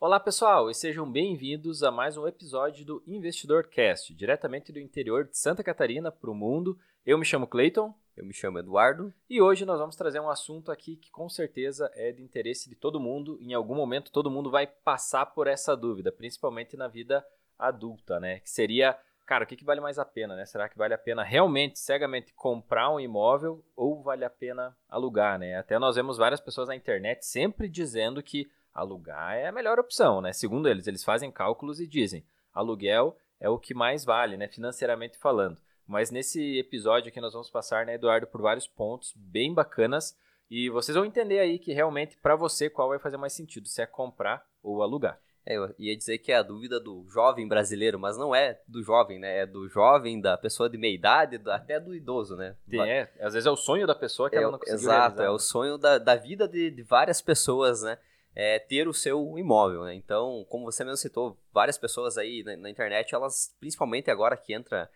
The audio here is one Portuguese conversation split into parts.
Olá pessoal, e sejam bem-vindos a mais um episódio do InvestidorCast, diretamente do interior de Santa Catarina para o mundo. Eu me chamo Clayton. Eu me chamo Eduardo. E hoje nós vamos trazer um assunto aqui que com certeza é de interesse de todo mundo. Em algum momento todo mundo vai passar por essa dúvida, principalmente na vida adulta, né? Que seria, cara, o que vale mais a pena, né? Será que vale a pena realmente, cegamente, comprar um imóvel ou vale a pena alugar, né? Até nós vemos várias pessoas na internet sempre dizendo que alugar é a melhor opção, né? Segundo eles fazem cálculos e dizem aluguel é o que mais vale, né? Financeiramente falando. Mas nesse episódio aqui nós vamos passar, né, Eduardo, por vários pontos bem bacanas e vocês vão entender aí que realmente para você qual vai fazer mais sentido, se é comprar ou alugar. Eu ia dizer que é a dúvida do jovem brasileiro, mas não é do jovem, né? É do jovem, da pessoa de meia idade, até do idoso, né? É, às vezes é o sonho da pessoa que ela não conseguiu realizar. Exato, é o sonho da vida de várias pessoas, né? É ter o seu imóvel, né? Então, como você mesmo citou, várias pessoas aí na internet, elas, principalmente agora que entra,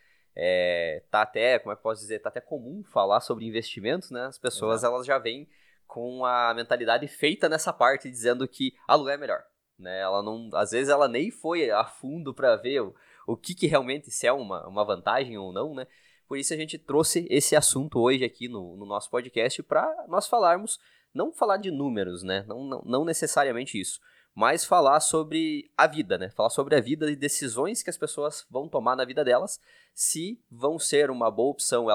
tá até, como é que eu posso dizer, tá até comum falar sobre investimentos, né? As pessoas, elas já vêm com a mentalidade feita nessa parte, dizendo que alugar é melhor, né? Ela não, às vezes ela nem foi a fundo para ver o que realmente se é uma vantagem ou não, né? Por isso a gente trouxe esse assunto hoje aqui no nosso podcast para nós falarmos. Não falar de números, né? Não necessariamente isso, mas falar sobre a vida, né? Falar sobre a vida e decisões que as pessoas vão tomar na vida delas, se vão ser uma boa opção,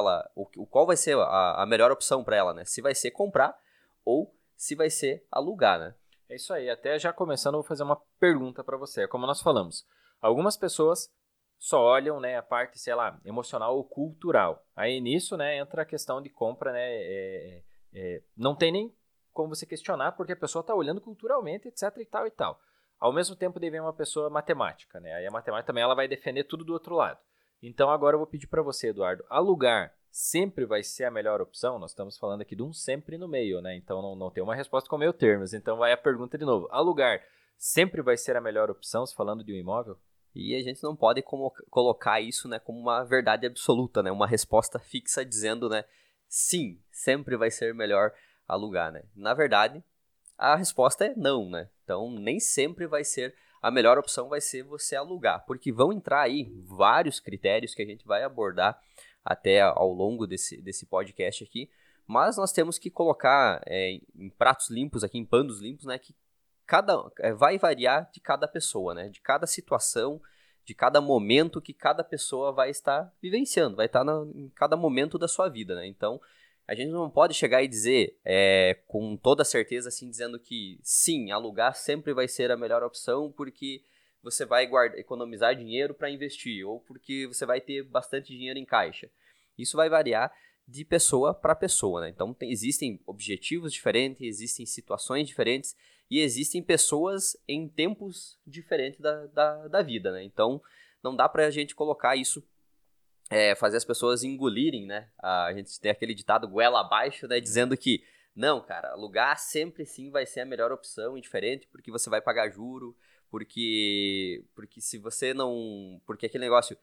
qual vai ser a melhor opção para ela, né? Se vai ser comprar ou se vai ser alugar, né? É isso aí. Até já começando, eu vou fazer uma pergunta para você. Como nós falamos, algumas pessoas só olham, né, a parte, sei lá, emocional ou cultural. Aí nisso, né, entra a questão de compra, né? Não tem nem como você questionar, porque a pessoa está olhando culturalmente, etc e tal e tal. Ao mesmo tempo, daí vem uma pessoa matemática, né? Aí a matemática também ela vai defender tudo do outro lado. Então, agora eu vou pedir para você, Eduardo, alugar sempre vai ser a melhor opção? Nós estamos falando aqui de um sempre no meio, né? Então, não tem uma resposta com meio termos. Então, vai a pergunta de novo. Alugar sempre vai ser a melhor opção, se falando de um imóvel? E a gente não pode colocar isso, né, como uma verdade absoluta, né? Uma resposta fixa dizendo, né, sim, sempre vai ser melhor alugar, né? Na verdade, a resposta é não, né? Então, nem sempre vai ser a melhor opção, vai ser você alugar, porque vão entrar aí vários critérios que a gente vai abordar até ao longo desse podcast aqui, mas nós temos que colocar em pratos limpos aqui, em panos limpos, né? Que vai variar de cada pessoa, né? De cada situação, de cada momento que cada pessoa vai estar vivenciando, vai estar em cada momento da sua vida, né? Então, a gente não pode chegar e dizer com toda certeza, assim, dizendo que sim, alugar sempre vai ser a melhor opção porque você vai economizar dinheiro para investir ou porque você vai ter bastante dinheiro em caixa. Isso vai variar de pessoa para pessoa, né? Então, existem objetivos diferentes, existem situações diferentes e existem pessoas em tempos diferentes da vida, né? Então, não dá para a gente colocar isso, fazer as pessoas engolirem, né? A gente tem aquele ditado goela abaixo, né? Dizendo que, não, cara, alugar sempre sim vai ser a melhor opção, indiferente, porque você vai pagar juro, porque se você não... Porque aquele negócio,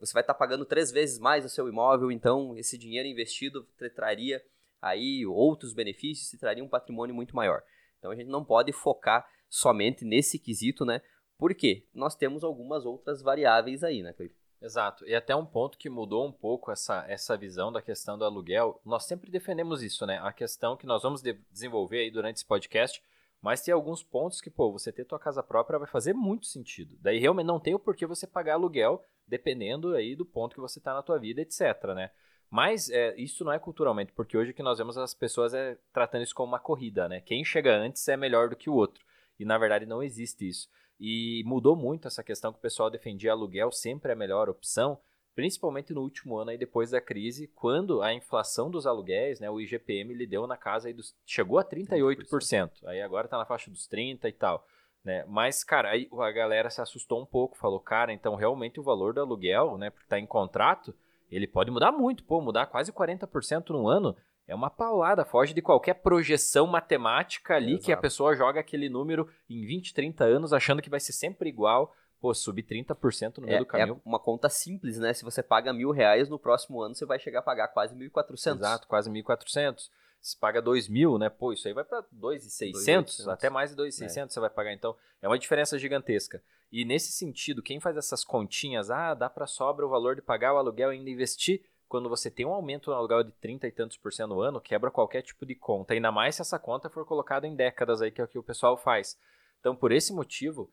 você vai estar pagando 3 vezes mais o seu imóvel, então esse dinheiro investido traria aí outros benefícios, se traria um patrimônio muito maior. Então a gente não pode focar somente nesse quesito, né? Porque nós temos algumas outras variáveis aí, né, Cleiton? Exato, e até um ponto que mudou um pouco essa visão da questão do aluguel, nós sempre defendemos isso, né? A questão que nós vamos desenvolver aí durante esse podcast, mas tem alguns pontos que, você ter tua casa própria vai fazer muito sentido. Daí realmente não tem o porquê você pagar aluguel, dependendo aí do ponto que você está na tua vida, etc, né? Mas isso não é culturalmente, porque hoje que nós vemos as pessoas tratando isso como uma corrida, né? Quem chega antes é melhor do que o outro, e na verdade não existe isso. E mudou muito essa questão que o pessoal defendia aluguel sempre é a melhor opção, principalmente no último ano aí depois da crise, quando a inflação dos aluguéis, né, o IGP-M lhe deu na casa aí chegou a 38%, 30%. Aí agora está na faixa dos 30% e tal, né? Mas, cara, aí a galera se assustou um pouco, falou, cara, então realmente o valor do aluguel, né, porque está em contrato, ele pode mudar muito, mudar quase 40% num ano, é uma paulada, foge de qualquer projeção matemática ali. Exato. Que a pessoa joga aquele número em 20, 30 anos achando que vai ser sempre igual, subir 30% no meio do caminho. É uma conta simples, né? Se você paga R$1.000, no próximo ano você vai chegar a pagar quase R$1.400. Exato, quase R$1.400. se paga 2 mil, né? Pô, isso aí vai para 2.600, até mais de 2.600 você vai pagar. Então, é uma diferença gigantesca. E nesse sentido, quem faz essas continhas, dá para sobra o valor de pagar o aluguel e ainda investir, quando você tem um aumento no aluguel de 30 e tantos por cento no ano, quebra qualquer tipo de conta. Ainda mais se essa conta for colocada em décadas, aí, que é o que o pessoal faz. Então, por esse motivo,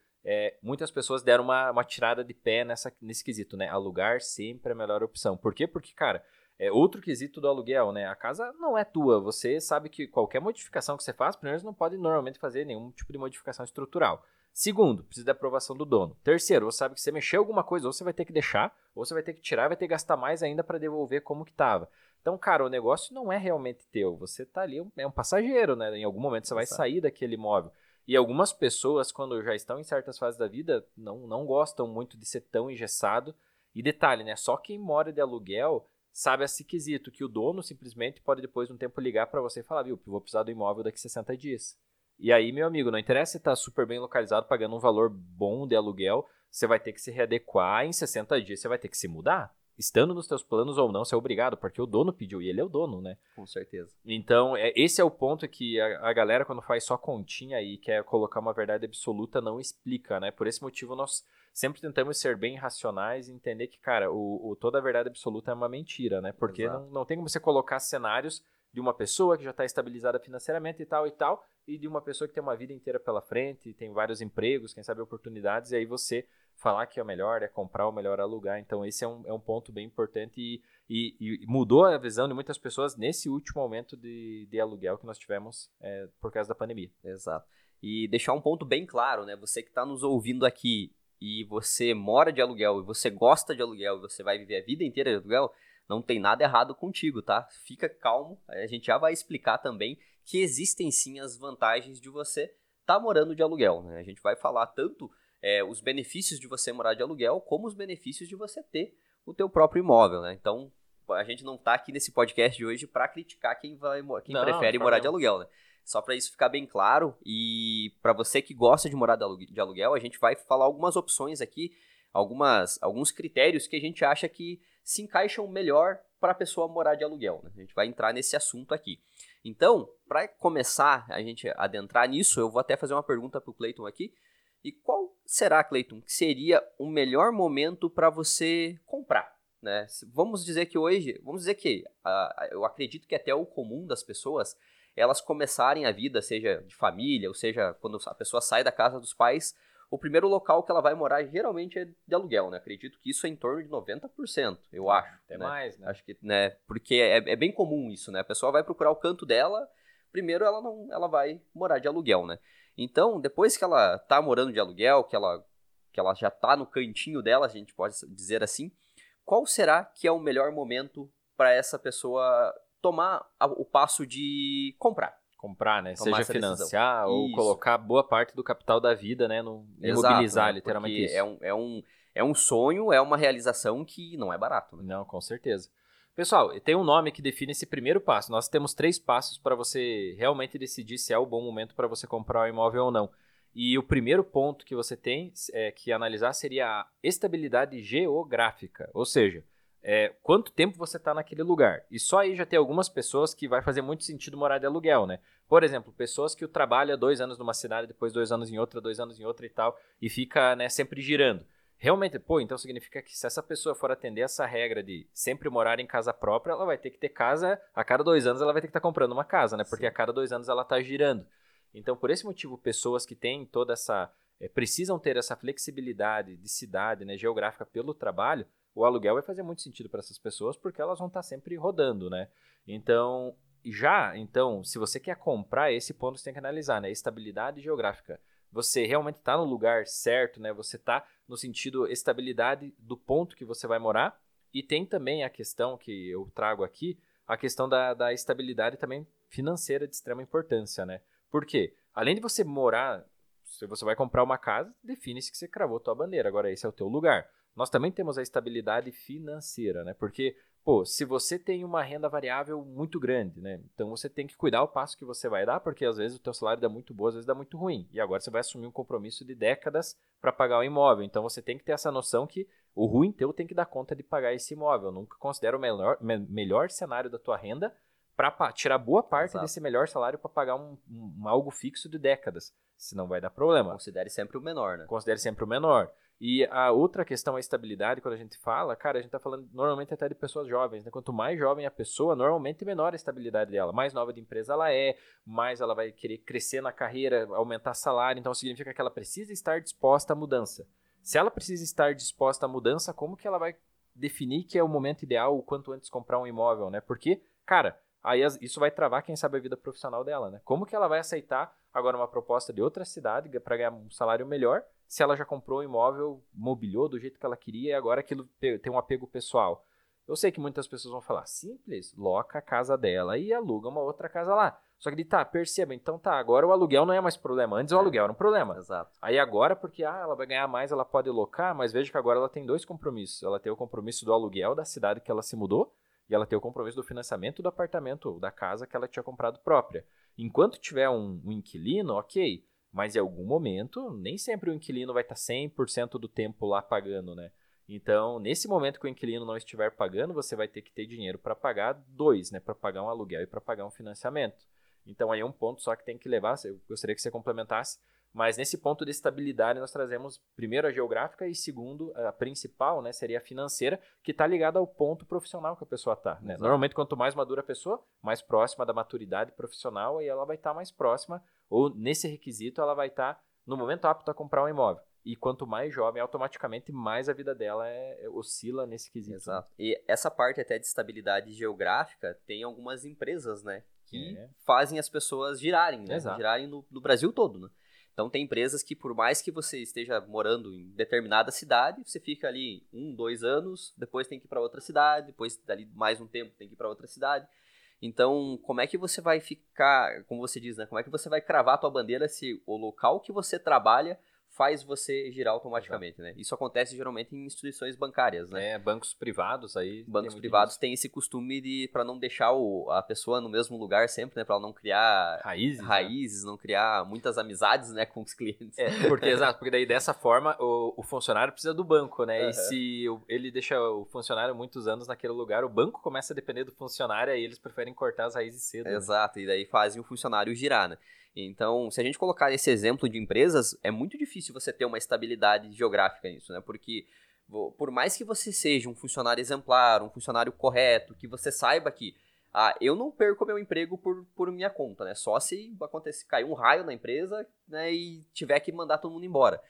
muitas pessoas deram uma tirada de pé nesse quesito, né? Alugar sempre é a melhor opção. Por quê? Porque, cara, é outro quesito do aluguel, né? A casa não é tua. Você sabe que qualquer modificação que você faz, primeiro, você não pode normalmente fazer nenhum tipo de modificação estrutural. Segundo, precisa da aprovação do dono. Terceiro, você sabe que você mexer alguma coisa, ou você vai ter que deixar, ou você vai ter que tirar, vai ter que gastar mais ainda para devolver como que estava. Então, cara, o negócio não é realmente teu. Você está ali, é um passageiro, né? Em algum momento você vai sair daquele imóvel. E algumas pessoas, quando já estão em certas fases da vida, não gostam muito de ser tão engessado. E detalhe, né? Só quem mora de aluguel sabe esse quesito, que o dono simplesmente pode depois de um tempo ligar para você e falar, viu, vou precisar do imóvel daqui a 60 dias. E aí, meu amigo, não interessa se está super bem localizado, pagando um valor bom de aluguel, você vai ter que se readequar, em 60 dias você vai ter que se mudar. Estando nos seus planos ou não, você é obrigado, porque o dono pediu, e ele é o dono, né? Com certeza. Então, esse é o ponto que a galera, quando faz só continha e quer colocar uma verdade absoluta, não explica, né? Por esse motivo, nós sempre tentamos ser bem racionais e entender que, cara, toda a verdade absoluta é uma mentira, né? Porque não tem como você colocar cenários de uma pessoa que já está estabilizada financeiramente e tal, e de uma pessoa que tem uma vida inteira pela frente, tem vários empregos, quem sabe oportunidades, e aí você falar que é o melhor, é comprar o melhor, alugar. Então, esse é um ponto bem importante e mudou a visão de muitas pessoas nesse último aumento de aluguel que nós tivemos por causa da pandemia. Exato. E deixar um ponto bem claro, né? Você que está nos ouvindo aqui e você mora de aluguel, e você gosta de aluguel, e você vai viver a vida inteira de aluguel, não tem nada errado contigo, tá? Fica calmo, a gente já vai explicar também que existem sim as vantagens de você estar morando de aluguel, né? A gente vai falar tanto os benefícios de você morar de aluguel, como os benefícios de você ter o teu próprio imóvel, né? Então, a gente não está aqui nesse podcast de hoje para criticar quem prefere morar de aluguel, né? Só para isso ficar bem claro, e para você que gosta de morar de aluguel, a gente vai falar algumas opções aqui, alguns critérios que a gente acha que se encaixam melhor para a pessoa morar de aluguel, né? A gente vai entrar nesse assunto aqui. Então, para começar a gente adentrar nisso, eu vou até fazer uma pergunta para o Cleiton aqui. E qual será, Cleiton, que seria o melhor momento para você comprar, né? Vamos dizer que eu acredito que até o comum das pessoas, elas começarem a vida, seja de família, ou seja, quando a pessoa sai da casa dos pais, o primeiro local que ela vai morar geralmente é de aluguel, né? Acredito que isso é em torno de 90%, eu acho. Até mais, né? Acho que, né? Porque é bem comum isso, né? A pessoa vai procurar o canto dela, primeiro ela vai morar de aluguel, né? Então, depois que ela tá morando de aluguel, que ela já tá no cantinho dela, a gente pode dizer assim, qual será que é o melhor momento para essa pessoa tomar o passo de comprar? Comprar, né? Tomar, seja financiar decisão, ou colocar boa parte do capital da vida, né? No imobilizar, né? Literalmente isso. É um sonho, é uma realização que não é barato, né? Não, com certeza. Pessoal, tem um nome que define esse primeiro passo. Nós temos 3 passos para você realmente decidir se é o bom momento para você comprar um imóvel ou não. E o primeiro ponto que você tem que analisar seria a estabilidade geográfica, ou seja, quanto tempo você está naquele lugar. E só aí já tem algumas pessoas que vai fazer muito sentido morar de aluguel, né? Por exemplo, pessoas que trabalham 2 anos numa cidade, depois 2 anos em outra, 2 anos em outra e tal, e fica, né, sempre girando. Realmente, então significa que se essa pessoa for atender essa regra de sempre morar em casa própria, ela vai ter que ter casa, a cada 2 anos ela vai ter que estar comprando uma casa, né? Porque a cada 2 anos ela está girando. Então, por esse motivo, pessoas que têm toda essa... precisam ter essa flexibilidade de cidade, né, geográfica pelo trabalho, o aluguel vai fazer muito sentido para essas pessoas porque elas vão estar sempre rodando, né? Então, se você quer comprar, esse ponto você tem que analisar, né? Estabilidade geográfica. Você realmente está no lugar certo, né? Você está no sentido estabilidade do ponto que você vai morar. E tem também a questão que eu trago aqui, a questão da estabilidade também financeira de extrema importância, né? Por quê? Além de você morar, se você vai comprar uma casa, define-se que você cravou tua bandeira. Agora, esse é o teu lugar. Nós também temos a estabilidade financeira, né? Porque, se você tem uma renda variável muito grande, né? Então, você tem que cuidar o passo que você vai dar, porque às vezes o teu salário dá muito bom, às vezes dá muito ruim. E agora você vai assumir um compromisso de décadas para pagar o imóvel. Então, você tem que ter essa noção que o ruim teu tem que dar conta de pagar esse imóvel. Nunca considera o melhor cenário da tua renda para tirar boa parte desse melhor salário para pagar um algo fixo de décadas, senão vai dar problema. Considere sempre o menor, né? Considere sempre o menor. E a outra questão é a estabilidade, quando a gente fala, cara, a gente está falando normalmente até de pessoas jovens, né? Quanto mais jovem a pessoa, normalmente menor a estabilidade dela. Mais nova de empresa ela é, mais ela vai querer crescer na carreira, aumentar salário, então significa que ela precisa estar disposta à mudança. Se ela precisa estar disposta à mudança, como que ela vai definir que é o momento ideal o quanto antes comprar um imóvel, né? Porque, cara, aí isso vai travar, quem sabe, a vida profissional dela, né? Como que ela vai aceitar agora uma proposta de outra cidade para ganhar um salário melhor, se ela já comprou um imóvel, mobiliou do jeito que ela queria e agora aquilo tem um apego pessoal? Eu sei que muitas pessoas vão falar, simples, loca a casa dela e aluga uma outra casa lá. Só que ele perceba, então agora o aluguel não é mais problema. Antes o aluguel era um problema. Exato. Aí agora, porque ela vai ganhar mais, ela pode locar, mas veja que agora ela tem dois compromissos. Ela tem o compromisso do aluguel da cidade que ela se mudou e ela tem o compromisso do financiamento do apartamento, da casa que ela tinha comprado própria. Enquanto tiver um inquilino, ok, mas em algum momento, nem sempre o inquilino vai estar 100% do tempo lá pagando, né? Então, nesse momento que o inquilino não estiver pagando, você vai ter que ter dinheiro para pagar dois, né? Para pagar um aluguel e para pagar um financiamento. Então, aí é um ponto só que tem que levar, eu gostaria que você complementasse, mas nesse ponto de estabilidade nós trazemos primeiro a geográfica e segundo, a principal, né, seria a financeira, que está ligada ao ponto profissional que a pessoa está, né? Normalmente, quanto mais madura a pessoa, mais próxima da maturidade profissional, e ela vai estar mais próxima, ou nesse requisito, ela vai estar no momento apta a comprar um imóvel. E quanto mais jovem, automaticamente mais a vida dela oscila nesse quesito. Exato. E essa parte até de estabilidade geográfica, tem algumas empresas, né, que fazem as pessoas girarem, né? Girarem no Brasil todo, né? Então, tem empresas que, por mais que você esteja morando em determinada cidade, você fica ali 1, 2 anos, depois tem que ir para outra cidade, depois dali mais um tempo tem que ir para outra cidade. Então, como é que você vai ficar, como você diz, né? Como é que você vai cravar a tua bandeira se o local que você trabalha faz você girar automaticamente, né? Isso acontece geralmente em instituições bancárias, né? Bancos privados aí. Bancos privados têm esse costume de, para não deixar a pessoa no mesmo lugar sempre, né? Para não criar raízes, né? Não criar muitas amizades, né? Com os clientes. Porque daí dessa forma o funcionário precisa do banco, né? Uhum. E se ele deixa o funcionário muitos anos naquele lugar, o banco começa a depender do funcionário e eles preferem cortar as raízes cedo. Exato, né? E daí fazem o funcionário girar, né? Então, se a gente colocar esse exemplo de empresas, é muito difícil você ter uma estabilidade geográfica nisso, né? Porque por mais que você seja um funcionário exemplar, um funcionário correto, que você saiba que eu não perco meu emprego por minha conta, né? Só se cair um raio na empresa, né, e tiver que mandar todo mundo embora.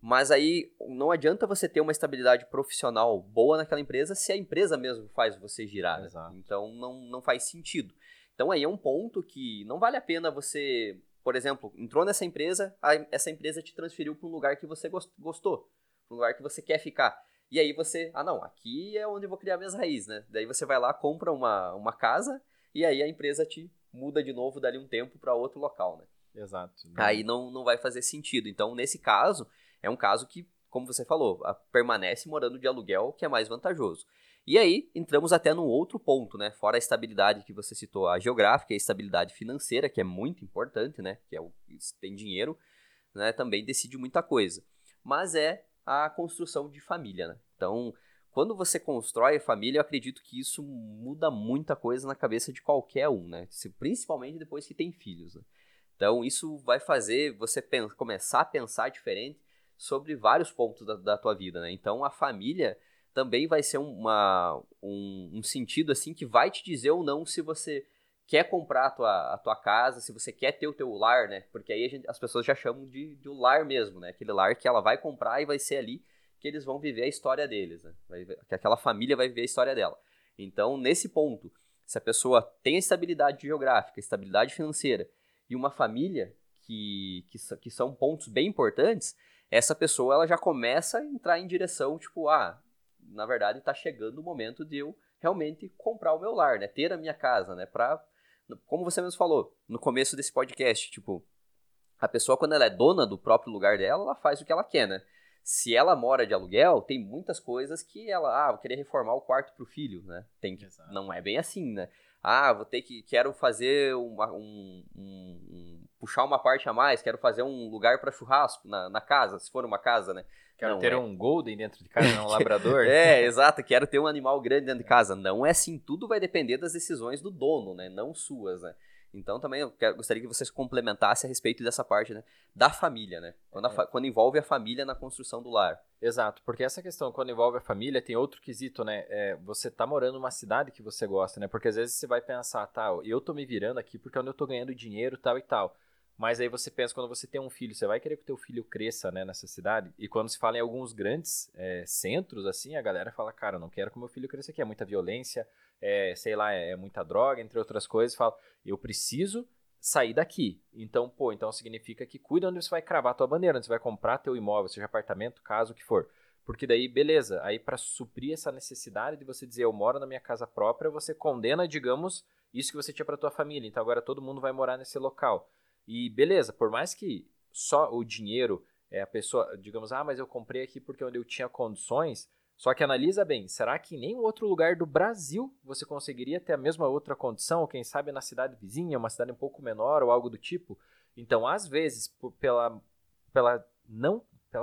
Mas aí não adianta você ter uma estabilidade profissional boa naquela empresa se a empresa mesmo faz você girar, né? Então, não faz sentido. Então, aí é um ponto que não vale a pena você, por exemplo, entrou nessa empresa, essa empresa te transferiu para um lugar que você gostou, para um lugar que você quer ficar. E aí você, não, aqui é onde eu vou criar minhas raízes, né? Daí você vai lá, compra uma casa e aí a empresa te muda de novo dali um tempo para outro local, né? Exato. Né? Aí não vai fazer sentido. Então, nesse caso, é um caso que, como você falou, permanece morando de aluguel, que é mais vantajoso. E aí, entramos até num outro ponto, né? Fora a estabilidade que você citou, a geográfica, a estabilidade financeira, que é muito importante, né? Que tem dinheiro, né? Também decide muita coisa. Mas é a construção de família, né? Então, quando você constrói a família, eu acredito que isso muda muita coisa na cabeça de qualquer um, né? Principalmente depois que tem filhos, né? Então, isso vai fazer você começar a pensar diferente sobre vários pontos da tua vida, né? Então, a família também vai ser um sentido assim que vai te dizer ou não se você quer comprar a tua casa, se você quer ter o teu lar, né? Porque aí as pessoas já chamam de um lar mesmo, né? Aquele lar que ela vai comprar e vai ser ali que eles vão viver a história deles, né? Que aquela família vai viver a história dela. Então, nesse ponto, se a pessoa tem estabilidade geográfica, estabilidade financeira e uma família que são pontos bem importantes, essa pessoa ela já começa a entrar em direção, tipo, na verdade, está chegando o momento de eu realmente comprar o meu lar, né? Ter a minha casa, né? Como você mesmo falou no começo desse podcast, tipo, a pessoa, quando ela é dona do próprio lugar dela, ela faz o que ela quer, né? Se ela mora de aluguel, tem muitas coisas que ela... vou querer reformar o quarto para o filho, né? Não é bem assim, né? vou ter que, quero fazer puxar uma parte a mais, quero fazer um lugar para churrasco na casa, se for uma casa, né? Quero ter um golden dentro de casa, não um labrador. Exato, quero ter um animal grande dentro de casa. Não é assim, tudo vai depender das decisões do dono, né? Não suas, né? Então, também gostaria que vocês complementassem a respeito dessa parte, né, da família, né? Quando envolve a família na construção do lar. Exato, porque essa questão, quando envolve a família, tem outro quesito, né? Você tá morando numa cidade que você gosta, né? Porque às vezes você vai pensar, eu tô me virando aqui porque é onde eu tô ganhando dinheiro, tal e tal. Mas aí você pensa, quando você tem um filho, você vai querer que o teu filho cresça, né, nessa cidade? E quando se fala em alguns grandes centros, assim, a galera fala, cara, eu não quero que o meu filho cresça aqui, é muita violência, é muita droga, entre outras coisas. Fala, eu preciso sair daqui. Então, então significa que cuida onde você vai cravar a tua bandeira, onde você vai comprar teu imóvel, seja apartamento, casa, o que for. Porque daí, beleza, aí para suprir essa necessidade de você dizer, eu moro na minha casa própria, você condena, digamos, isso que você tinha para tua família. Então, agora todo mundo vai morar nesse local. E beleza, por mais que só o dinheiro, a pessoa, digamos, mas eu comprei aqui porque onde eu tinha condições, só que analisa bem, será que em nenhum outro lugar do Brasil você conseguiria ter a mesma outra condição, ou quem sabe na cidade vizinha, uma cidade um pouco menor ou algo do tipo? Então, às vezes, pela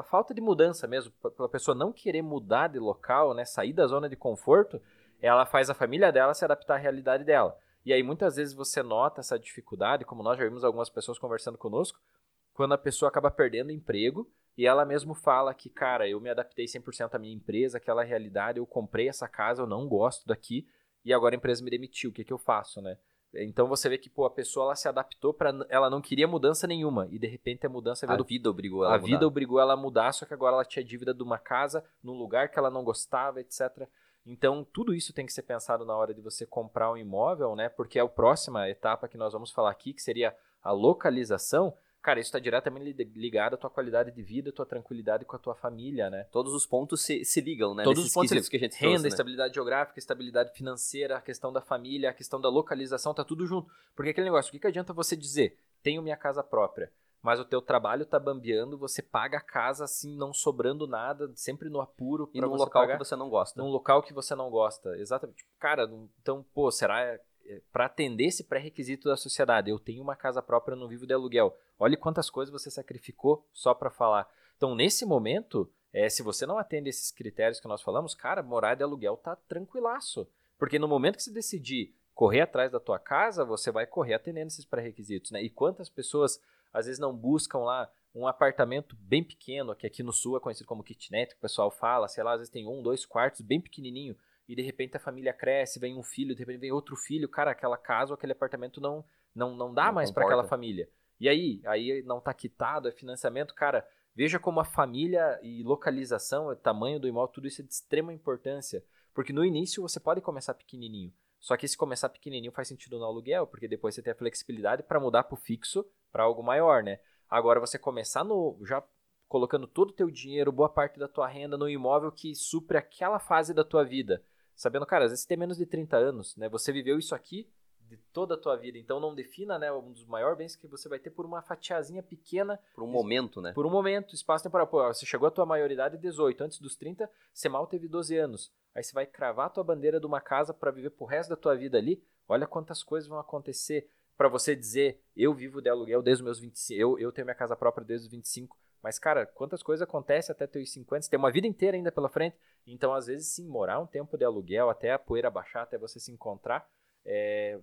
falta de mudança mesmo, pela pessoa não querer mudar de local, né, sair da zona de conforto, ela faz a família dela se adaptar à realidade dela. E aí, muitas vezes, você nota essa dificuldade, como nós já vimos algumas pessoas conversando conosco, quando a pessoa acaba perdendo emprego e ela mesmo fala que, cara, eu me adaptei 100% à minha empresa, aquela realidade, eu comprei essa casa, eu não gosto daqui, e agora a empresa me demitiu, o que eu faço, né? Então, você vê que a pessoa ela se adaptou, ela não queria mudança nenhuma, e de repente a mudança veio vida obrigou ela a mudar, só que agora ela tinha dívida de uma casa, num lugar que ela não gostava, etc. Então, tudo isso tem que ser pensado na hora de você comprar um imóvel, né? Porque é a próxima etapa que nós vamos falar aqui, que seria a localização. Cara, isso está diretamente ligado à tua qualidade de vida, à tua tranquilidade com a tua família, né? Todos os pontos se ligam, né? Todos os pontos que a gente renda, trouxe, né? Estabilidade geográfica, estabilidade financeira, a questão da família, a questão da localização, tá tudo junto. Porque aquele negócio, o que adianta você dizer, tenho minha casa própria, mas o teu trabalho tá bambeando, você paga a casa assim, não sobrando nada, sempre no apuro. E num local que você não gosta. Num local que você não gosta, exatamente. Cara, então, será para atender esse pré-requisito da sociedade, eu tenho uma casa própria, eu não vivo de aluguel. Olha quantas coisas você sacrificou só para falar. Então, nesse momento, se você não atende esses critérios que nós falamos, cara, morar de aluguel tá tranquilaço. Porque no momento que você decidir correr atrás da tua casa, você vai correr atendendo esses pré-requisitos, né? E quantas pessoas às vezes não buscam lá um apartamento bem pequeno, que aqui no sul é conhecido como kitnet, que o pessoal fala, sei lá, às vezes tem 1, 2 quartos bem pequenininho, e de repente a família cresce, vem um filho, de repente vem outro filho, cara, aquela casa ou aquele apartamento não dá mais para aquela família. E aí não tá quitado, é financiamento, cara, veja como a família e localização, o tamanho do imóvel, tudo isso é de extrema importância, porque no início você pode começar pequenininho, só que se começar pequenininho faz sentido no aluguel, porque depois você tem a flexibilidade para mudar pro fixo, para algo maior, né? Agora você começar já colocando todo o teu dinheiro, boa parte da tua renda no imóvel que supre aquela fase da tua vida. Sabendo, cara, às vezes você tem menos de 30 anos, né? Você viveu isso aqui de toda a tua vida, então não defina, né, um dos maiores bens que você vai ter por uma fatiazinha pequena. Por um momento, né? Por um momento, espaço temporal. Pô, você chegou à tua maioridade de 18, antes dos 30, você mal teve 12 anos. Aí você vai cravar a tua bandeira de uma casa para viver pro resto da tua vida ali. Olha quantas coisas vão acontecer. Para você dizer, eu vivo de aluguel desde os meus 25, eu tenho minha casa própria desde os 25, mas, cara, quantas coisas acontecem até teus 50, você tem uma vida inteira ainda pela frente, então, às vezes, sim, morar um tempo de aluguel, até a poeira baixar, até você se encontrar,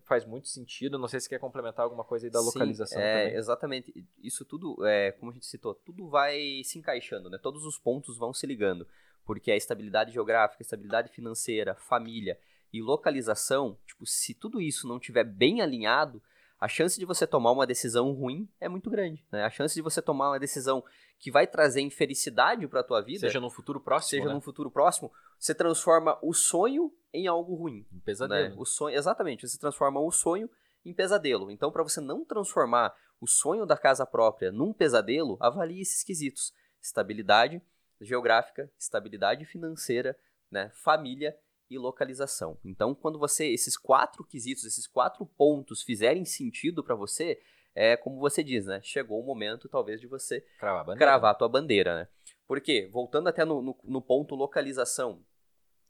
faz muito sentido. Não sei se você quer complementar alguma coisa aí da localização também. Exatamente, isso tudo, como a gente citou, tudo vai se encaixando, né? Todos os pontos vão se ligando, porque a estabilidade geográfica, estabilidade financeira, família e localização, tipo, se tudo isso não estiver bem alinhado, a chance de você tomar uma decisão ruim é muito grande, né? A chance de você tomar uma decisão que vai trazer infelicidade para a tua vida... Seja num futuro próximo, num futuro próximo, você transforma o sonho em algo ruim. Um pesadelo. Né? O sonho, exatamente, você transforma o sonho em pesadelo. Então, para você não transformar o sonho da casa própria num pesadelo, avalie esses quesitos. Estabilidade geográfica, estabilidade financeira, né? Família e localização. Então, quando você, esses 4 quesitos, esses 4 pontos fizerem sentido para você, é como você diz, né? Chegou o momento, talvez, de você cravar a tua bandeira, né? Por quê? Voltando até no ponto localização,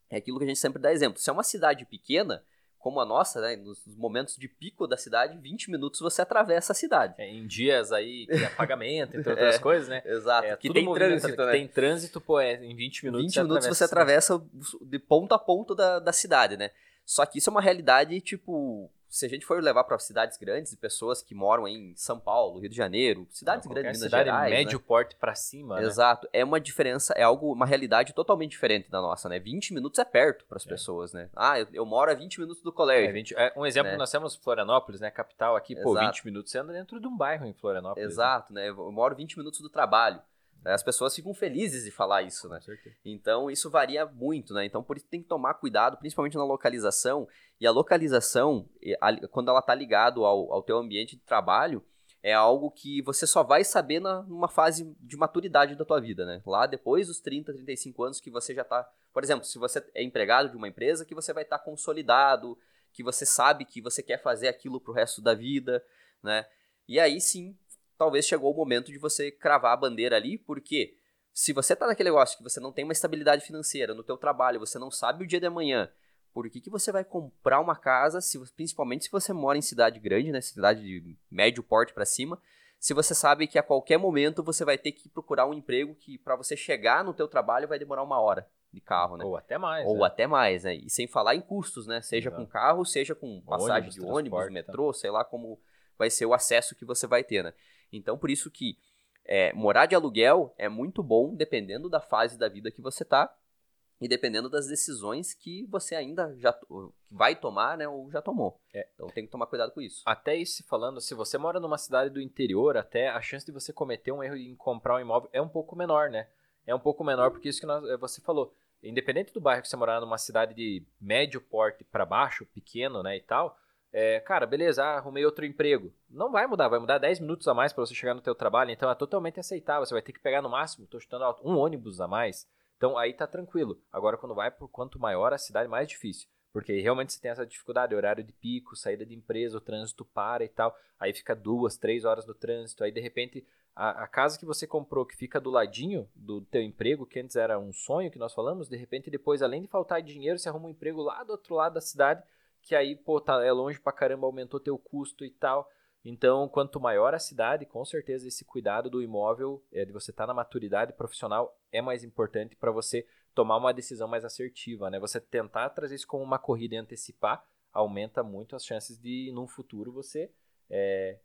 é aquilo que a gente sempre dá exemplo. Se é uma cidade pequena, como a nossa, né, nos momentos de pico da cidade, em 20 minutos você atravessa a cidade. É, em dias aí que é pagamento, entre outras coisas, né? Exato. É, que tem trânsito, né? Tem trânsito, pô, em 20 minutos você atravessa de ponta a ponta da cidade, né? Só que isso é uma realidade, tipo, se a gente for levar para cidades grandes e pessoas que moram em São Paulo, Rio de Janeiro, cidades grandes, Minas cidade Gerais, médio, né, porte para cima. Exato. Né? É uma diferença, é algo, uma realidade totalmente diferente da nossa, né? 20 minutos é perto para as pessoas, né? Ah, eu moro a 20 minutos do colégio. Um exemplo, né? Nós temos Florianópolis, né? Capital aqui, pô, exato. 20 minutos você anda dentro de um bairro em Florianópolis. Exato, né? Eu moro 20 minutos do trabalho. As pessoas ficam felizes de falar isso, né? Então, isso varia muito, né? Então, por isso tem que tomar cuidado, principalmente na localização. E a localização, quando ela está ligada ao teu ambiente de trabalho, é algo que você só vai saber numa fase de maturidade da tua vida, né? Lá depois dos 30, 35 anos que você já está... Por exemplo, se você é empregado de uma empresa, que você vai estar consolidado, que você sabe que você quer fazer aquilo pro resto da vida, né? E aí, sim... Talvez chegou o momento de você cravar a bandeira ali, porque se você está naquele negócio que você não tem uma estabilidade financeira no teu trabalho, você não sabe o dia de amanhã, por que você vai comprar uma casa, principalmente se você mora em cidade grande, né, cidade de médio porte para cima, se você sabe que a qualquer momento você vai ter que procurar um emprego que para você chegar no teu trabalho vai demorar 1 hora de carro, né? Ou até mais. Ou até mais, né? E sem falar em custos, né? Seja com carro, seja com passagem de ônibus, metrô, sei lá como vai ser o acesso que você vai ter, né? Então, por isso que morar de aluguel é muito bom, dependendo da fase da vida que você está e dependendo das decisões que você ainda já vai tomar, né, ou já tomou. É. Então, tem que tomar cuidado com isso. Até isso falando, se você mora numa cidade do interior, até a chance de você cometer um erro em comprar um imóvel é um pouco menor, né? É um pouco menor porque isso que você falou. Independente do bairro que você morar, numa cidade de médio porte para baixo, pequeno, né, e tal... cara, beleza, arrumei outro emprego. Não vai mudar 10 minutos a mais para você chegar no teu trabalho, então é totalmente aceitável. Você vai ter que pegar no máximo, estou chutando alto, um ônibus a mais. Então aí tá tranquilo. Agora quando vai, por quanto maior a cidade, mais difícil. Porque aí realmente você tem essa dificuldade, horário de pico, saída de empresa, o trânsito para e tal. Aí fica 2, 3 horas no trânsito. Aí de repente, a casa que você comprou, que fica do ladinho do teu emprego, que antes era um sonho que nós falamos, de repente depois, além de faltar dinheiro, você arruma um emprego lá do outro lado da cidade, que aí, pô, é longe pra caramba, aumentou teu custo e tal. Então, quanto maior a cidade, com certeza esse cuidado do imóvel, de você estar na maturidade profissional, é mais importante para você tomar uma decisão mais assertiva, né? Você tentar trazer isso como uma corrida e antecipar, aumenta muito as chances de, num futuro, você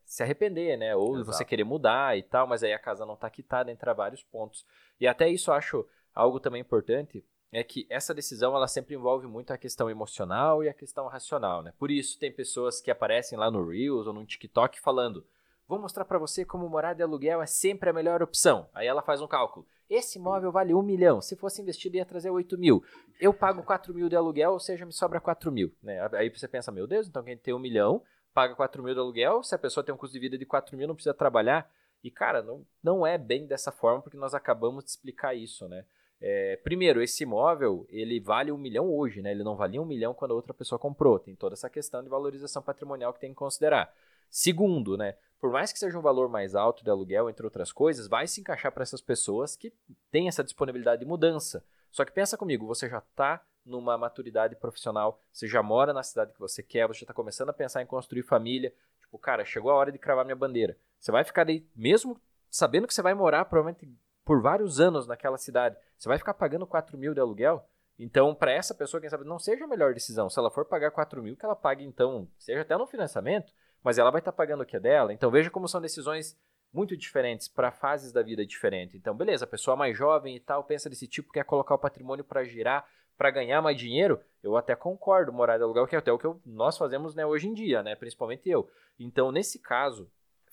se arrepender, né? Ou exato. Você querer mudar e tal, mas aí a casa não tá quitada, entra vários pontos. E até isso eu acho algo também importante, é que essa decisão ela sempre envolve muito a questão emocional e a questão racional, né? Por isso tem pessoas que aparecem lá no Reels ou no TikTok falando: vou mostrar para você como morar de aluguel é sempre a melhor opção. Aí ela faz um cálculo. Esse imóvel vale 1 milhão. Se fosse investido, ia trazer 8 mil. Eu pago 4 mil de aluguel, ou seja, me sobra 4 mil. Né? Aí você pensa, meu Deus, então quem tem 1 milhão paga 4 mil de aluguel. Se a pessoa tem um custo de vida de 4 mil, não precisa trabalhar. E, cara, não é bem dessa forma, porque nós acabamos de explicar isso, né? Primeiro, esse imóvel, ele vale 1 milhão hoje, né? Ele não valia 1 milhão quando a outra pessoa comprou. Tem toda essa questão de valorização patrimonial que tem que considerar. Segundo, né? Por mais que seja um valor mais alto de aluguel, entre outras coisas, vai se encaixar para essas pessoas que têm essa disponibilidade de mudança. Só que pensa comigo, você já está numa maturidade profissional, você já mora na cidade que você quer, você já está começando a pensar em construir família. Tipo, cara, chegou a hora de cravar minha bandeira. Você vai ficar aí, mesmo sabendo que você vai morar, provavelmente... por vários anos naquela cidade, você vai ficar pagando 4 mil de aluguel? Então, para essa pessoa, quem sabe, não seja a melhor decisão. Se ela for pagar 4 mil, que ela pague, então, seja até no financiamento, mas ela vai estar pagando o que é dela. Então, veja como são decisões muito diferentes para fases da vida diferentes. Então, beleza, a pessoa mais jovem e tal, pensa desse tipo, quer colocar o patrimônio para girar, para ganhar mais dinheiro, eu até concordo, morar de aluguel, que é até o que nós fazemos, né, hoje em dia, né, principalmente eu. Então, nesse caso...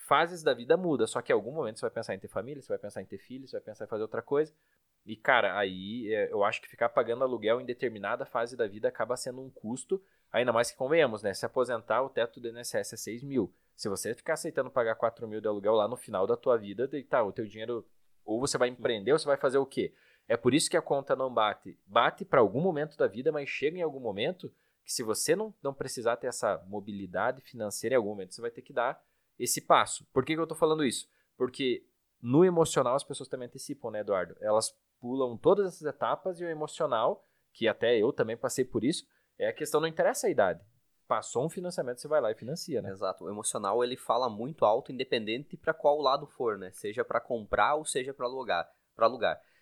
fases da vida mudam, só que em algum momento você vai pensar em ter família, você vai pensar em ter filhos, você vai pensar em fazer outra coisa. E, cara, aí eu acho que ficar pagando aluguel em determinada fase da vida acaba sendo um custo, ainda mais que convenhamos, né? Se aposentar, o teto do INSS é 6 mil. Se você ficar aceitando pagar 4 mil de aluguel lá no final da tua vida, tá, o teu dinheiro, ou você vai empreender ou você vai fazer o quê? É por isso que a conta não bate. Bate para algum momento da vida, mas chega em algum momento que se você não precisar ter essa mobilidade financeira em algum momento, você vai ter que dar esse passo. Por que eu estou falando isso? Porque no emocional as pessoas também antecipam, né, Eduardo? Elas pulam todas essas etapas e o emocional, que até eu também passei por isso, é a questão, não interessa a idade. passou um financiamento, você vai lá e financia, né? Exato. O emocional, ele fala muito alto, independente para qual lado for, né? Seja para comprar ou seja para alugar.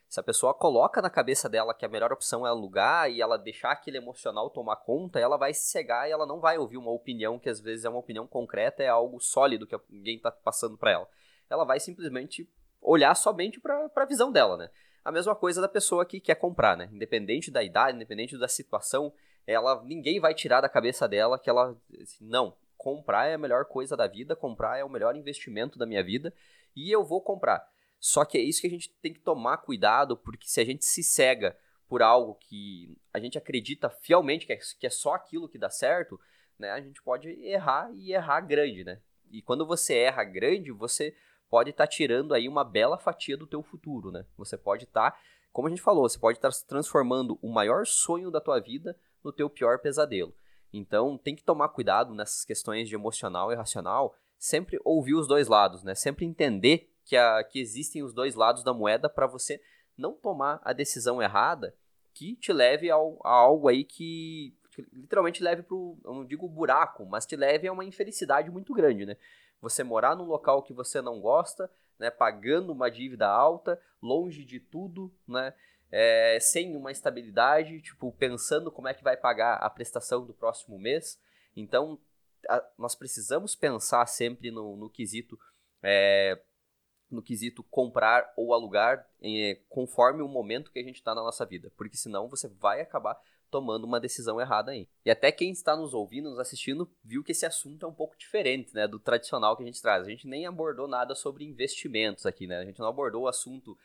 Se a pessoa coloca na cabeça dela que a melhor opção é alugar e ela deixar aquele emocional tomar conta, ela vai se cegar e ela não vai ouvir uma opinião que às vezes é uma opinião concreta, é algo sólido que alguém está passando para ela. Ela vai simplesmente olhar somente para a visão dela, né? A mesma coisa da pessoa que quer comprar, né? Independente da idade, independente da situação, ninguém vai tirar da cabeça dela que ela... Assim, não, comprar é a melhor coisa da vida, comprar é o melhor investimento da minha vida e eu vou comprar. Só que é isso que a gente tem que tomar cuidado, porque se a gente se cega por algo que a gente acredita fielmente que é só aquilo que dá certo, né, a gente pode errar e errar grande, né? E quando você erra grande, você pode estar tirando aí uma bela fatia do teu futuro, né? Você pode estar, como a gente falou, você pode estar transformando o maior sonho da tua vida no teu pior pesadelo. Então, tem que tomar cuidado nessas questões de emocional e racional, sempre ouvir os dois lados, né? Sempre entender que existem os dois lados da moeda para você não tomar a decisão errada que te leve a algo aí que literalmente leve para o, eu não digo buraco, mas te leve a uma infelicidade muito grande, né? Você morar num local que você não gosta, né, pagando uma dívida alta, longe de tudo, né, sem uma estabilidade, tipo, pensando como é que vai pagar a prestação do próximo mês. Então, nós precisamos pensar sempre no quesito... no quesito comprar ou alugar, conforme o momento que a gente está na nossa vida, porque senão você vai acabar tomando uma decisão errada aí. E até quem está nos ouvindo, nos assistindo, viu que esse assunto é um pouco diferente, né, do tradicional que a gente traz. A gente nem abordou nada sobre investimentos aqui, né? A gente não abordou o assunto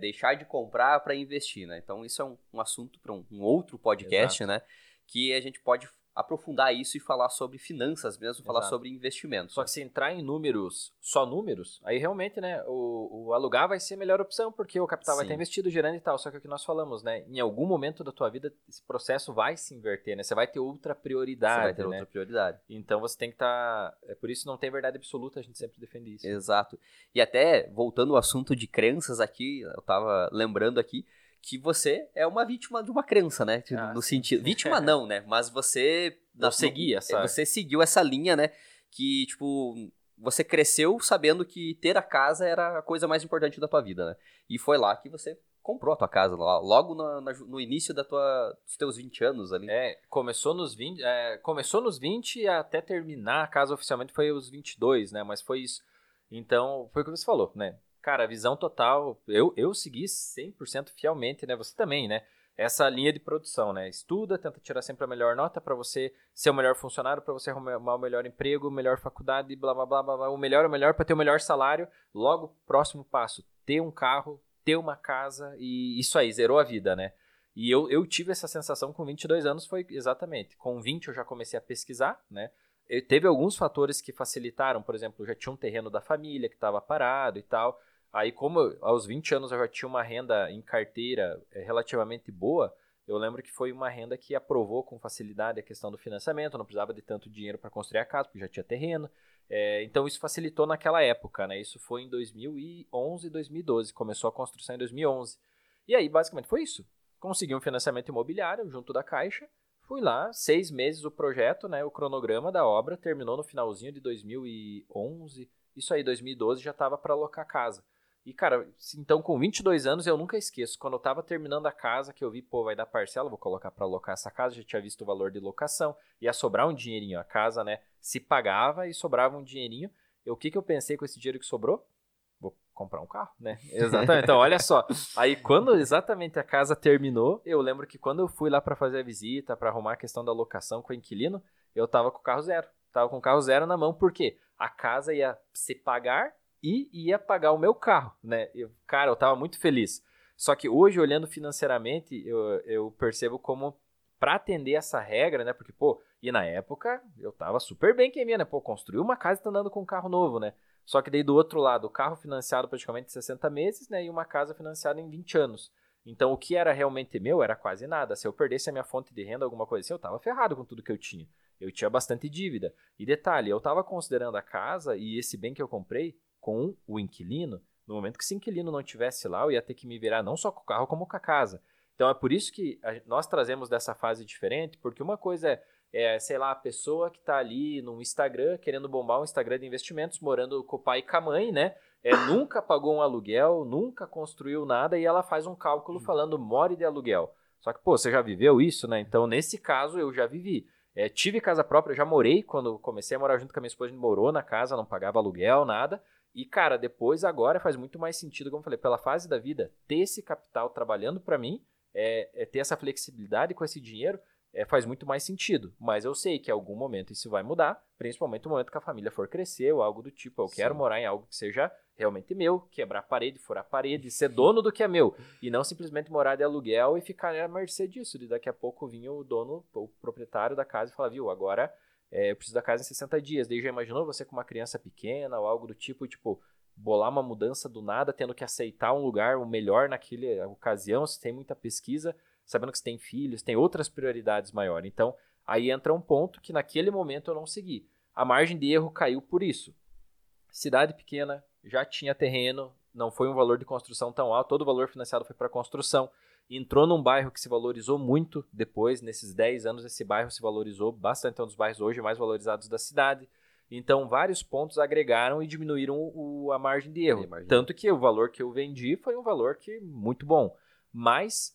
deixar de comprar para investir, né? Então isso é um assunto para um outro podcast, né, que a gente pode aprofundar isso e falar sobre finanças mesmo, falar sobre investimentos. Só que se entrar em números, só números, aí realmente, né, o alugar vai ser a melhor opção, porque o capital vai estar investido, gerando e tal. Só que é o que nós falamos, né, em algum momento da tua vida, esse processo vai se inverter, né, você vai ter outra prioridade. Você vai ter outra prioridade. Então você tem que estar... Por isso não tem verdade absoluta, a gente sempre defende isso. Exato. Né? E até, voltando ao assunto de crenças aqui, eu estava lembrando aqui, que você é uma vítima de uma crença, né? No sentido... Vítima não, né? Mas você seguiu essa linha, né? Que, tipo, você cresceu sabendo que ter a casa era a coisa mais importante da tua vida, né? E foi lá que você comprou a tua casa, logo no início dos teus 20 anos ali. Começou nos 20 e até terminar a casa oficialmente foi aos 22, né? Mas foi isso. Então, foi o que você falou, né? Cara, a visão total, eu segui 100% fielmente, né? Você também, né? Essa linha de produção, né? Estuda, tenta tirar sempre a melhor nota para você ser o melhor funcionário, para você arrumar o melhor emprego, melhor faculdade, blá, blá, blá, blá, blá. O melhor para ter o melhor salário. Logo, próximo passo, ter um carro, ter uma casa e isso aí, zerou a vida, né? E eu tive essa sensação com 22 anos, foi exatamente. Com 20 eu já comecei a pesquisar, né? Teve alguns fatores que facilitaram, por exemplo, eu já tinha um terreno da família que estava parado e tal. Aí, como aos 20 anos eu já tinha uma renda em carteira relativamente boa, eu lembro que foi uma renda que aprovou com facilidade a questão do financiamento, eu não precisava de tanto dinheiro para construir a casa, porque já tinha terreno. Então, isso facilitou naquela época, né? Isso foi em 2011, 2012, começou a construção em 2011. E aí, basicamente, foi isso. Consegui um financiamento imobiliário junto da Caixa, fui lá, 6 meses o projeto, né? O cronograma da obra terminou no finalzinho de 2011, isso aí, 2012 já estava para alocar a casa. E, cara, então com 22 anos eu nunca esqueço, quando eu tava terminando a casa, que eu vi, pô, vai dar parcela, vou colocar pra alocar essa casa, já tinha visto o valor de locação, ia sobrar um dinheirinho, a casa, né, se pagava e sobrava um dinheirinho, o que eu pensei com esse dinheiro que sobrou? Vou comprar um carro, né? Exatamente, então olha só, aí quando exatamente a casa terminou, eu lembro que quando eu fui lá pra fazer a visita, pra arrumar a questão da locação com o inquilino, eu tava com o carro zero, na mão, por quê? A casa ia se pagar, e ia pagar o meu carro, né? Cara, eu tava muito feliz. Só que hoje, olhando financeiramente, eu percebo como, para atender essa regra, né? Porque, pô, e na época, eu tava super bem que minha, né? Pô, construiu uma casa e tá andando com um carro novo, né? Só que daí, do outro lado, o carro financiado praticamente 60 meses, né? E uma casa financiada em 20 anos. Então, o que era realmente meu era quase nada. Se eu perdesse a minha fonte de renda, alguma coisa assim, eu tava ferrado com tudo que eu tinha. Eu tinha bastante dívida. E detalhe, eu tava considerando a casa e esse bem que eu comprei com o inquilino, no momento que esse inquilino não estivesse lá, eu ia ter que me virar não só com o carro, como com a casa. Então, é por isso que nós trazemos dessa fase diferente, porque uma coisa é sei lá, a pessoa que está ali no Instagram, querendo bombar um Instagram de investimentos, morando com o pai e com a mãe, né? Nunca pagou um aluguel, nunca construiu nada e ela faz um cálculo falando more de aluguel. Só que, pô, você já viveu isso, né? Então, nesse caso, eu já vivi. Tive casa própria, já morei, quando comecei a morar junto com a minha esposa, a gente morou na casa, não pagava aluguel, nada. E, cara, depois, agora, faz muito mais sentido, como eu falei, pela fase da vida, ter esse capital trabalhando para mim, ter essa flexibilidade com esse dinheiro, faz muito mais sentido. Mas eu sei que em algum momento isso vai mudar, principalmente no momento que a família for crescer ou algo do tipo. Eu quero morar em algo que seja realmente meu, quebrar a parede, furar a parede, ser dono do que é meu. E não simplesmente morar de aluguel e ficar à mercê disso. De daqui a pouco vinha o dono, o proprietário da casa e falar, viu, agora... eu preciso da casa em 60 dias. Daí já imaginou você com uma criança pequena ou algo do tipo, bolar uma mudança do nada, tendo que aceitar um lugar, o melhor naquela ocasião, se tem muita pesquisa, sabendo que você tem filhos, tem outras prioridades maiores. Então, aí entra um ponto que naquele momento eu não segui. A margem de erro caiu por isso. Cidade pequena, já tinha terreno, não foi um valor de construção tão alto, todo o valor financiado foi para construção. Entrou num bairro que se valorizou muito depois, nesses 10 anos esse bairro se valorizou bastante, é um dos bairros hoje mais valorizados da cidade. Então vários pontos agregaram e diminuíram a margem de erro. Tanto que o valor que eu vendi foi um valor que muito bom. Mas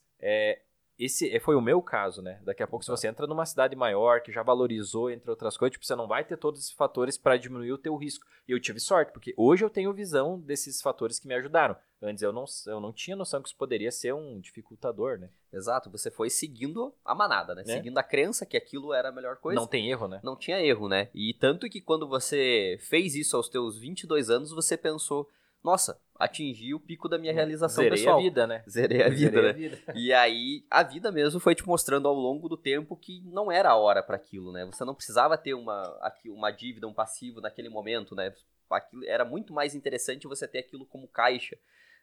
esse foi o meu caso, né? Daqui a pouco se você entra numa cidade maior que já valorizou, entre outras coisas, você não vai ter todos esses fatores para diminuir o teu risco. E eu tive sorte, porque hoje eu tenho visão desses fatores que me ajudaram. Antes eu não tinha noção que isso poderia ser um dificultador, né? Exato, você foi seguindo a manada, né? Seguindo a crença que aquilo era a melhor coisa. Não tem erro, né? Não tinha erro, né? E tanto que quando você fez isso aos teus 22 anos, você pensou, nossa, atingi o pico da minha realização pessoal. Zerei a vida, né? Zerei a vida. E aí a vida mesmo foi te mostrando ao longo do tempo que não era a hora para aquilo, né? Você não precisava ter uma dívida, um passivo naquele momento, né? Aquilo, era muito mais interessante você ter aquilo como caixa,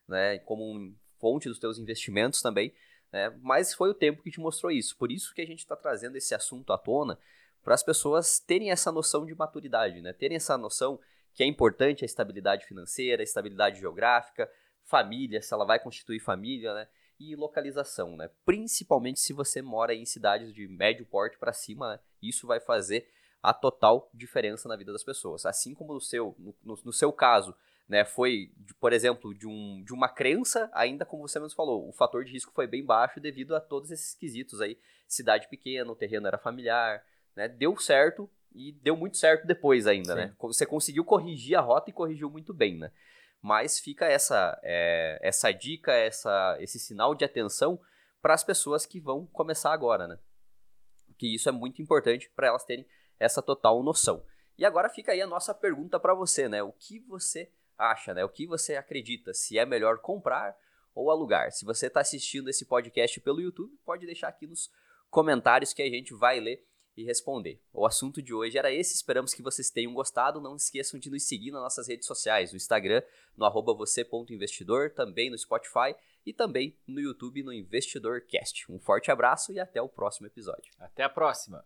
né, como fonte dos teus investimentos também, né, mas foi o tempo que te mostrou isso. Por isso que a gente está trazendo esse assunto à tona, para as pessoas terem essa noção de maturidade, né, terem essa noção que é importante a estabilidade financeira, a estabilidade geográfica, família, se ela vai constituir família, né, e localização, né, principalmente se você mora em cidades de médio porte para cima, né, isso vai fazer a total diferença na vida das pessoas. Assim como no seu caso, né, foi, por exemplo, de uma crença, ainda como você mesmo falou, o fator de risco foi bem baixo devido a todos esses quesitos aí, cidade pequena, o terreno era familiar, né, deu certo e deu muito certo depois ainda, né? Você conseguiu corrigir a rota e corrigiu muito bem, né? Mas fica essa dica, esse sinal de atenção para as pessoas que vão começar agora, né? Porque isso é muito importante para elas terem essa total noção. E agora fica aí a nossa pergunta para você, né? O que você acha, né? O que você acredita, se é melhor comprar ou alugar? Se você está assistindo esse podcast pelo YouTube, pode deixar aqui nos comentários que a gente vai ler e responder. O assunto de hoje era esse, esperamos que vocês tenham gostado, não esqueçam de nos seguir nas nossas redes sociais, no Instagram, no @você.investidor, também no Spotify e também no YouTube, no InvestidorCast. Um forte abraço e até o próximo episódio. Até a próxima!